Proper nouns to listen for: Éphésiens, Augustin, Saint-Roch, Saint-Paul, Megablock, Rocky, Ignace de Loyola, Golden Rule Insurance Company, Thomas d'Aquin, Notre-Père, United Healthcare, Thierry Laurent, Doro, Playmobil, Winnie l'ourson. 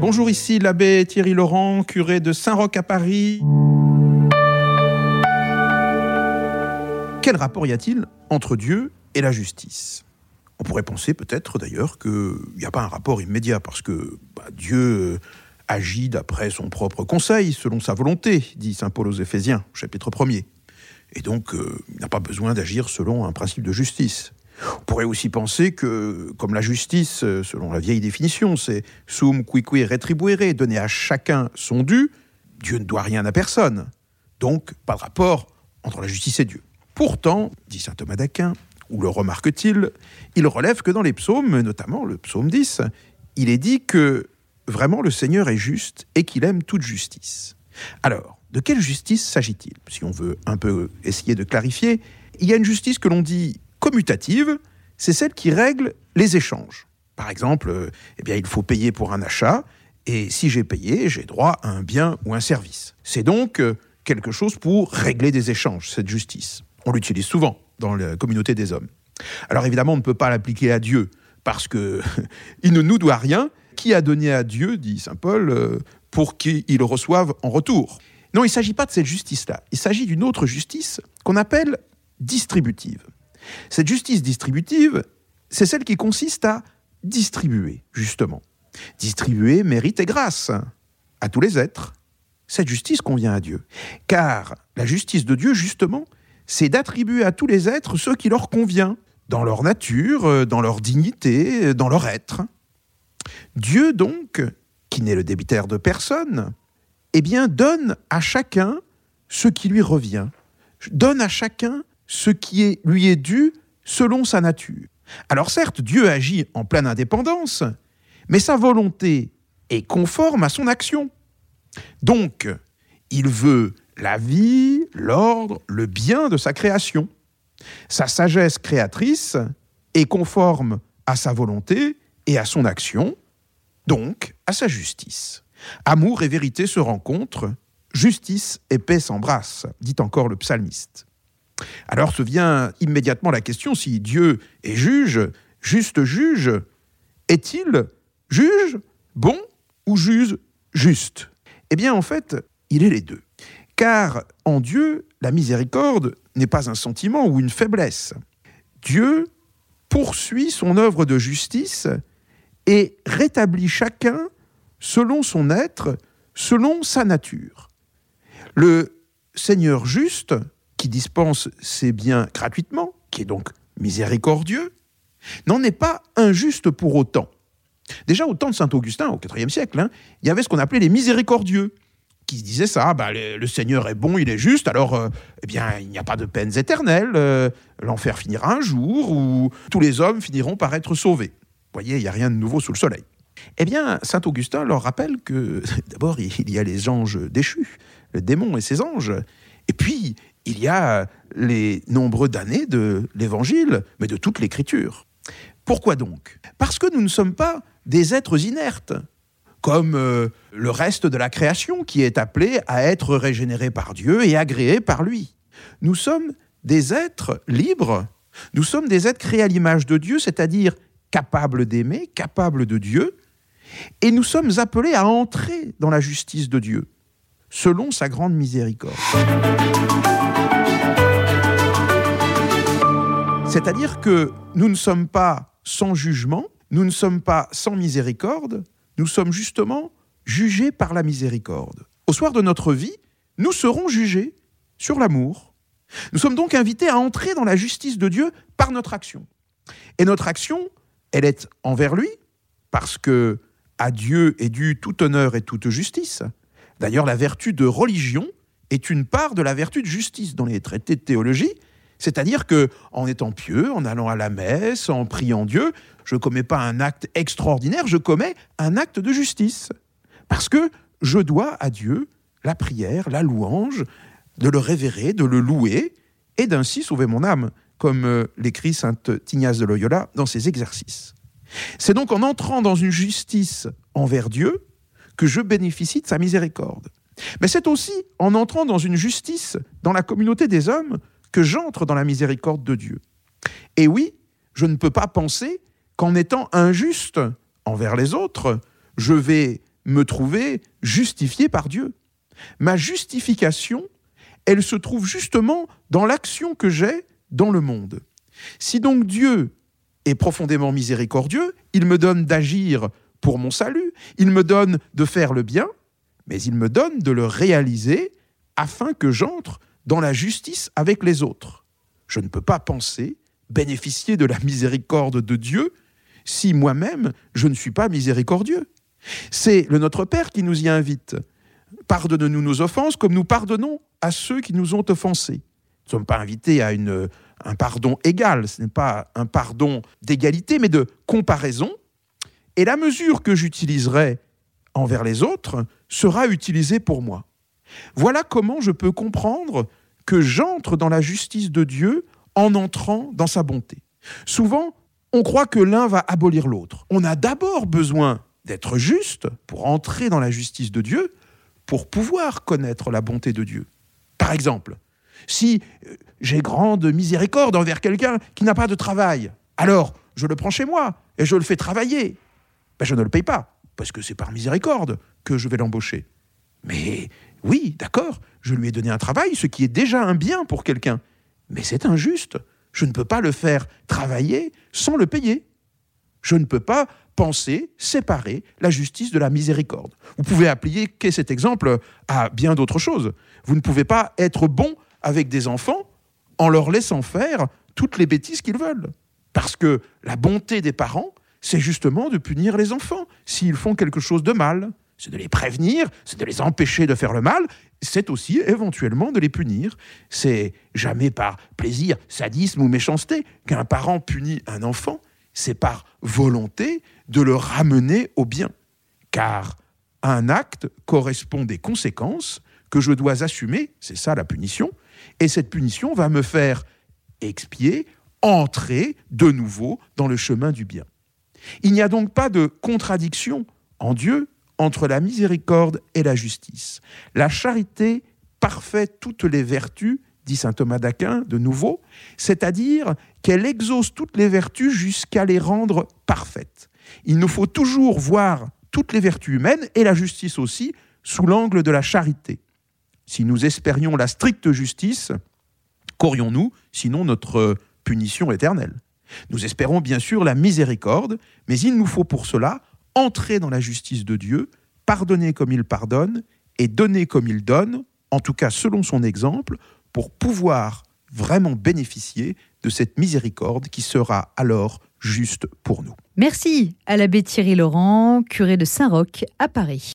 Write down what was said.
Bonjour, ici l'abbé Thierry Laurent, curé de Saint-Roch à Paris. Quel rapport y a-t-il entre Dieu et la justice ? On pourrait penser peut-être d'ailleurs qu'il n'y a pas un rapport immédiat, parce que Dieu agit d'après son propre conseil, selon sa volonté, dit saint Paul aux Éphésiens, chapitre 1er. Et donc, il n'a pas besoin d'agir selon un principe de justice. On pourrait aussi penser que, comme la justice, selon la vieille définition, c'est « sum cuique retribuere », donner à chacun son dû, Dieu ne doit rien à personne. Donc, pas de rapport entre la justice et Dieu. Pourtant, dit saint Thomas d'Aquin, où le remarque-t-il, il relève que dans les psaumes, notamment le psaume 10, il est dit que vraiment le Seigneur est juste et qu'il aime toute justice. Alors, de quelle justice s'agit-il ? Si on veut un peu essayer de clarifier, il y a une justice que l'on dit commutative, c'est celle qui règle les échanges. Par exemple, il faut payer pour un achat, et si j'ai payé, j'ai droit à un bien ou un service. C'est donc quelque chose pour régler des échanges, cette justice. On l'utilise souvent dans la communauté des hommes. Alors évidemment, on ne peut pas l'appliquer à Dieu, parce qu'il ne nous doit rien. Qui a donné à Dieu, dit saint Paul, pour qu'il reçoive en retour ? Non, il ne s'agit pas de cette justice-là. Il s'agit d'une autre justice qu'on appelle distributive. Cette justice distributive, c'est celle qui consiste à distribuer, justement. Distribuer mérite et grâce à tous les êtres. Cette justice convient à Dieu. Car la justice de Dieu, justement, c'est d'attribuer à tous les êtres ce qui leur convient, dans leur nature, dans leur dignité, dans leur être. Dieu, donc, qui n'est le débiteur de personne, donne à chacun ce qui lui revient. Donne à chacun ce qui lui est dû selon sa nature. Alors certes, Dieu agit en pleine indépendance, mais sa volonté est conforme à son action. Donc, il veut la vie, l'ordre, le bien de sa création. Sa sagesse créatrice est conforme à sa volonté et à son action, donc à sa justice. Amour et vérité se rencontrent, justice et paix s'embrassent, dit encore le psalmiste. Alors se vient immédiatement la question, si Dieu est juge, juste juge, est-il juge bon ou juge juste ? En fait, il est les deux. Car en Dieu, la miséricorde n'est pas un sentiment ou une faiblesse. Dieu poursuit son œuvre de justice et rétablit chacun selon son être, selon sa nature. Le Seigneur juste, qui dispense ses biens gratuitement, qui est donc miséricordieux, n'en est pas injuste pour autant. Déjà au temps de saint Augustin, au IVe siècle, il y avait ce qu'on appelait les miséricordieux, qui se disaient ça, le Seigneur est bon, il est juste, alors il n'y a pas de peines éternelles, l'enfer finira un jour, où tous les hommes finiront par être sauvés. Vous voyez, il n'y a rien de nouveau sous le soleil. Saint Augustin leur rappelle que, d'abord, il y a les anges déchus, le démon et ses anges, et puis il y a les nombreux damnés de l'Évangile, mais de toute l'Écriture. Pourquoi donc ? Parce que nous ne sommes pas des êtres inertes, comme le reste de la création qui est appelé à être régénéré par Dieu et agréé par lui. Nous sommes des êtres libres, nous sommes des êtres créés à l'image de Dieu, c'est-à-dire capables d'aimer, capables de Dieu, et nous sommes appelés à entrer dans la justice de Dieu, selon sa grande miséricorde. C'est-à-dire que nous ne sommes pas sans jugement, nous ne sommes pas sans miséricorde, nous sommes justement jugés par la miséricorde. Au soir de notre vie, nous serons jugés sur l'amour. Nous sommes donc invités à entrer dans la justice de Dieu par notre action. Et notre action, elle est envers lui, parce que à Dieu est dû tout honneur et toute justice. D'ailleurs, la vertu de religion est une part de la vertu de justice dans les traités de théologie. C'est-à-dire qu'en étant pieux, en allant à la messe, en priant Dieu, je ne commets pas un acte extraordinaire, je commets un acte de justice. Parce que je dois à Dieu la prière, la louange, de le révérer, de le louer, et d'ainsi sauver mon âme, comme l'écrit saint Ignace de Loyola dans ses exercices. C'est donc en entrant dans une justice envers Dieu que je bénéficie de sa miséricorde. Mais c'est aussi en entrant dans une justice dans la communauté des hommes que j'entre dans la miséricorde de Dieu. Et oui, je ne peux pas penser qu'en étant injuste envers les autres, je vais me trouver justifié par Dieu. Ma justification, elle se trouve justement dans l'action que j'ai dans le monde. Si donc Dieu est profondément miséricordieux, il me donne d'agir pour mon salut, il me donne de faire le bien, mais il me donne de le réaliser afin que j'entre dans la justice avec les autres. Je ne peux pas penser bénéficier de la miséricorde de Dieu si moi-même je ne suis pas miséricordieux. C'est le Notre-Père qui nous y invite. Pardonne-nous nos offenses comme nous pardonnons à ceux qui nous ont offensés. Nous ne sommes pas invités à un pardon égal, ce n'est pas un pardon d'égalité, mais de comparaison. Et la mesure que j'utiliserai envers les autres sera utilisée pour moi. Voilà comment je peux comprendre que j'entre dans la justice de Dieu en entrant dans sa bonté. Souvent, on croit que l'un va abolir l'autre. On a d'abord besoin d'être juste pour entrer dans la justice de Dieu, pour pouvoir connaître la bonté de Dieu. Par exemple, si j'ai grande miséricorde envers quelqu'un qui n'a pas de travail, alors je le prends chez moi et je le fais travailler. Je ne le paye pas, parce que c'est par miséricorde que je vais l'embaucher. Mais oui, d'accord, je lui ai donné un travail, ce qui est déjà un bien pour quelqu'un. Mais c'est injuste. Je ne peux pas le faire travailler sans le payer. Je ne peux pas penser, séparer la justice de la miséricorde. Vous pouvez appliquer cet exemple à bien d'autres choses. Vous ne pouvez pas être bon avec des enfants en leur laissant faire toutes les bêtises qu'ils veulent. Parce que la bonté des parents, c'est justement de punir les enfants s'ils font quelque chose de mal. C'est de les prévenir, c'est de les empêcher de faire le mal, c'est aussi éventuellement de les punir. C'est jamais par plaisir, sadisme ou méchanceté qu'un parent punit un enfant, c'est par volonté de le ramener au bien. Car à un acte correspond des conséquences que je dois assumer, c'est ça la punition, et cette punition va me faire expier, entrer de nouveau dans le chemin du bien. Il n'y a donc pas de contradiction en Dieu entre la miséricorde et la justice. La charité parfait toutes les vertus, dit saint Thomas d'Aquin de nouveau, c'est-à-dire qu'elle exauce toutes les vertus jusqu'à les rendre parfaites. Il nous faut toujours voir toutes les vertus humaines, et la justice aussi, sous l'angle de la charité. Si nous espérions la stricte justice, qu'aurions-nous sinon notre punition éternelle ? Nous espérons bien sûr la miséricorde, mais il nous faut pour cela entrer dans la justice de Dieu, pardonner comme il pardonne et donner comme il donne, en tout cas selon son exemple, pour pouvoir vraiment bénéficier de cette miséricorde qui sera alors juste pour nous. Merci à l'abbé Thierry Laurent, curé de Saint-Roch à Paris.